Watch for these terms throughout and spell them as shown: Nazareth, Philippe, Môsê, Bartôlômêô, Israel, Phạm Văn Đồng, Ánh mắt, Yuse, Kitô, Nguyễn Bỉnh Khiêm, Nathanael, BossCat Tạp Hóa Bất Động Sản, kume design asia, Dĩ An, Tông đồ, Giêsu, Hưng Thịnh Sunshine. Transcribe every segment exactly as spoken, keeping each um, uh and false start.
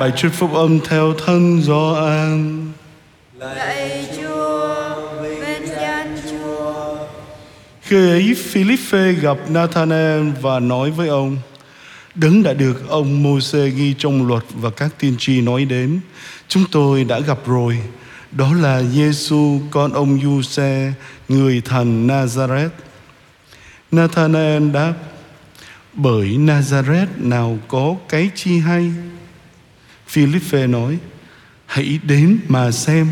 Bài trích phúc âm theo thân Gioan. Lạy Chúa, vinh danh Chúa. Khi ấy Philippe gặp Nathanael và nói với ông: Đấng đã được ông Môsê ghi trong luật và các tiên tri nói đến, chúng tôi đã gặp rồi. Đó là Giêsu, con ông Yuse, người thành Nazareth. Nathanael đáp: Bởi Nazareth nào có cái chi hay? Philippe nói: Hãy đến mà xem.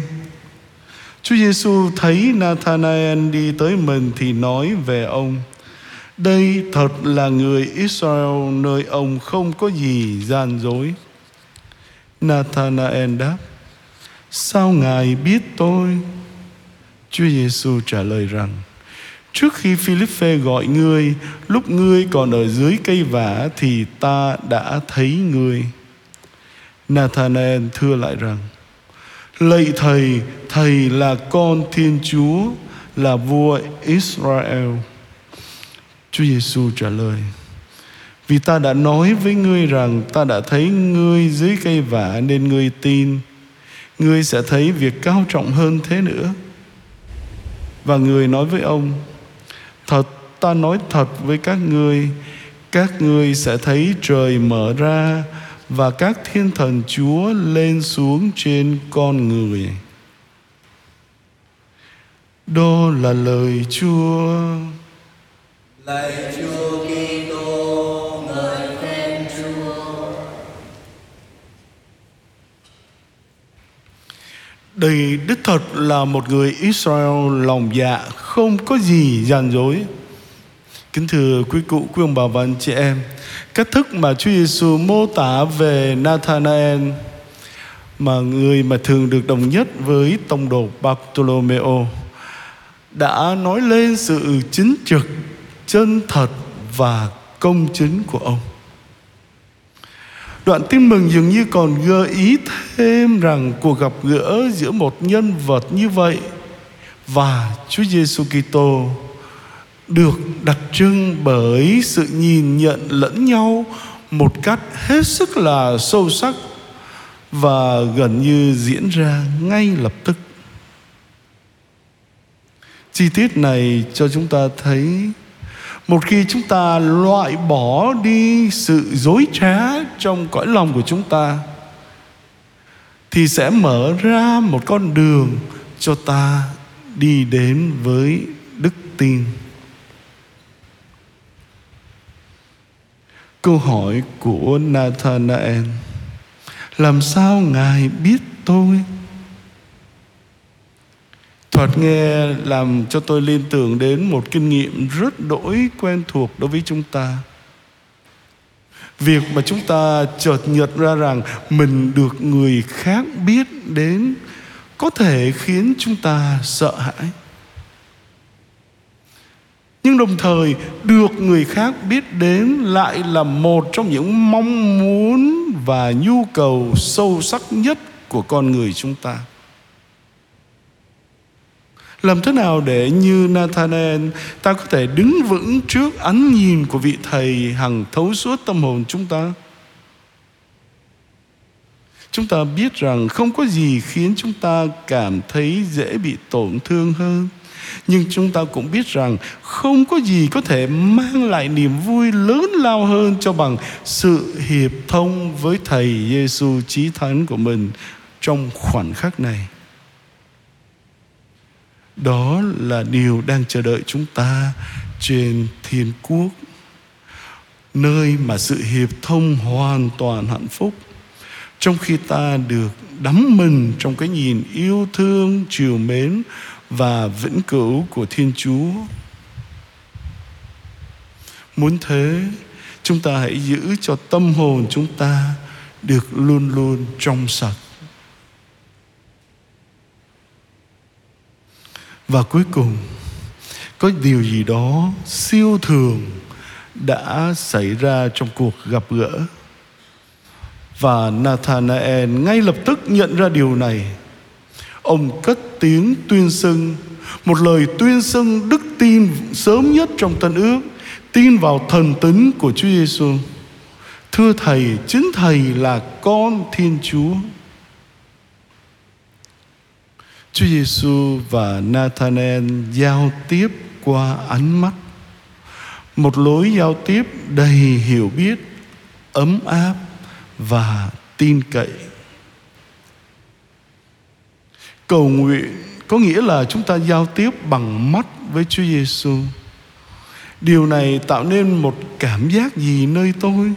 Chúa Giêsu thấy Nathanael đi tới mình thì nói về ông: Đây thật là người Israel, nơi ông không có gì gian dối. Nathanael đáp: Sao Ngài biết tôi? Chúa Giêsu trả lời rằng: Trước khi Philippe gọi ngươi, lúc ngươi còn ở dưới cây vả, thì ta đã thấy ngươi. Nathanael thưa lại rằng: Lạy Thầy, Thầy là con Thiên Chúa, là vua Israel. Chúa Giêsu trả lời: Vì ta đã nói với ngươi rằng ta đã thấy ngươi dưới cây vả nên ngươi tin. Ngươi sẽ thấy việc cao trọng hơn thế nữa. Và người nói với ông: Thật, ta nói thật với các ngươi, các ngươi sẽ thấy trời mở ra và các thiên thần Chúa lên xuống trên con người. Đó là lời Chúa. Lạy Chúa Kitô, ngợi khen Chúa. Đây đích thật là một người Israel lòng dạ không có gì gian dối. Kính thưa quý cụ, quý ông bà và anh chị em, cách thức mà Chúa Giêsu mô tả về Nathanael, mà người mà thường được đồng nhất với tông đồ Bartôlômêô, đã nói lên sự chính trực, chân thật và công chính của ông. Đoạn tin mừng dường như còn gợi ý thêm rằng cuộc gặp gỡ giữa một nhân vật như vậy và Chúa Giêsu Kitô được đặc trưng bởi sự nhìn nhận lẫn nhau một cách hết sức là sâu sắc và gần như diễn ra ngay lập tức. Chi tiết này cho chúng ta thấy, một khi chúng ta loại bỏ đi sự dối trá trong cõi lòng của chúng ta, thì sẽ mở ra một con đường cho ta đi đến với đức tin. Câu hỏi của Nathanael: Làm sao Ngài biết tôi? Thoạt nghe làm cho tôi liên tưởng đến một kinh nghiệm rất đỗi quen thuộc đối với chúng ta. Việc mà chúng ta chợt nhận ra rằng mình được người khác biết đến có thể khiến chúng ta sợ hãi. Nhưng đồng thời được người khác biết đến lại là một trong những mong muốn và nhu cầu sâu sắc nhất của con người chúng ta. Làm thế nào để như Nathanael, ta có thể đứng vững trước ánh nhìn của vị thầy hằng thấu suốt tâm hồn chúng ta? Chúng ta biết rằng không có gì khiến chúng ta cảm thấy dễ bị tổn thương hơn. Nhưng chúng ta cũng biết rằng không có gì có thể mang lại niềm vui lớn lao hơn cho bằng sự hiệp thông với Thầy Giêsu Chí Thánh của mình trong khoảnh khắc này. Đó là điều đang chờ đợi chúng ta trên thiên quốc, nơi mà sự hiệp thông hoàn toàn hạnh phúc, trong khi ta được đắm mình trong cái nhìn yêu thương, trìu mến và vĩnh cửu của Thiên Chúa. Muốn thế, chúng ta hãy giữ cho tâm hồn chúng ta được luôn luôn trong sạch. Và cuối cùng, có điều gì đó siêu thường đã xảy ra trong cuộc gặp gỡ. Và Nathanael ngay lập tức nhận ra điều này. Ông cất tiếng tuyên xưng, một lời tuyên xưng đức tin sớm nhất trong Tân Ước, tin vào thần tính của Chúa Giêsu, Thưa Thầy, chính Thầy là con Thiên Chúa. Chúa Giêsu và Nathanael giao tiếp qua ánh mắt, một lối giao tiếp đầy hiểu biết, ấm áp và tin cậy. Cầu nguyện có nghĩa là chúng ta giao tiếp bằng mắt với Chúa Giêsu. Điều này tạo nên một cảm giác gì nơi tôi?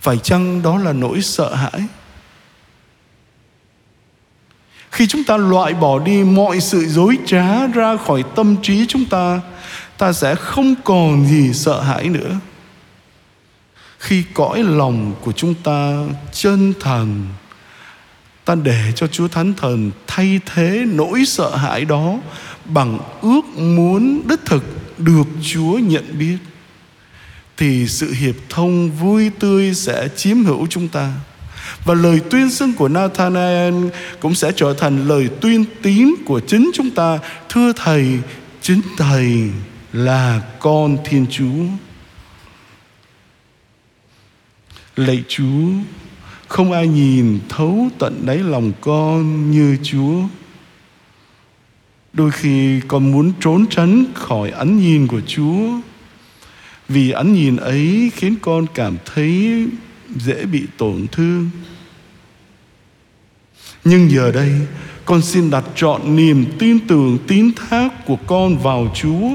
Phải chăng đó là nỗi sợ hãi? Khi chúng ta loại bỏ đi mọi sự dối trá ra khỏi tâm trí chúng ta, ta sẽ không còn gì sợ hãi nữa. Khi cõi lòng của chúng ta chân thành, ta để cho Chúa Thánh Thần thay thế nỗi sợ hãi đó bằng ước muốn đích thực được Chúa nhận biết, thì sự hiệp thông vui tươi sẽ chiếm hữu chúng ta. Và lời tuyên xưng của Nathanael cũng sẽ trở thành lời tuyên tín của chính chúng ta. Thưa Thầy, chính Thầy là con Thiên Chúa. Lạy Chúa, không ai nhìn thấu tận đáy lòng con như Chúa. Đôi khi con muốn trốn tránh khỏi ánh nhìn của Chúa, vì ánh nhìn ấy khiến con cảm thấy dễ bị tổn thương. Nhưng giờ đây, con xin đặt trọn niềm tin tưởng tín thác của con vào Chúa.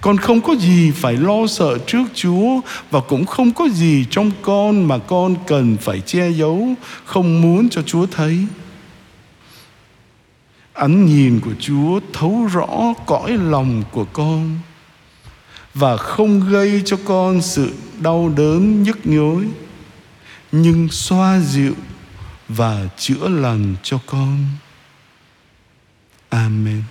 Con không có gì phải lo sợ trước Chúa, và cũng không có gì trong con mà con cần phải che giấu, không muốn cho Chúa thấy. Ánh nhìn của Chúa thấu rõ cõi lòng của con và không gây cho con sự đau đớn nhức nhối, nhưng xoa dịu và chữa lành cho con. Amen.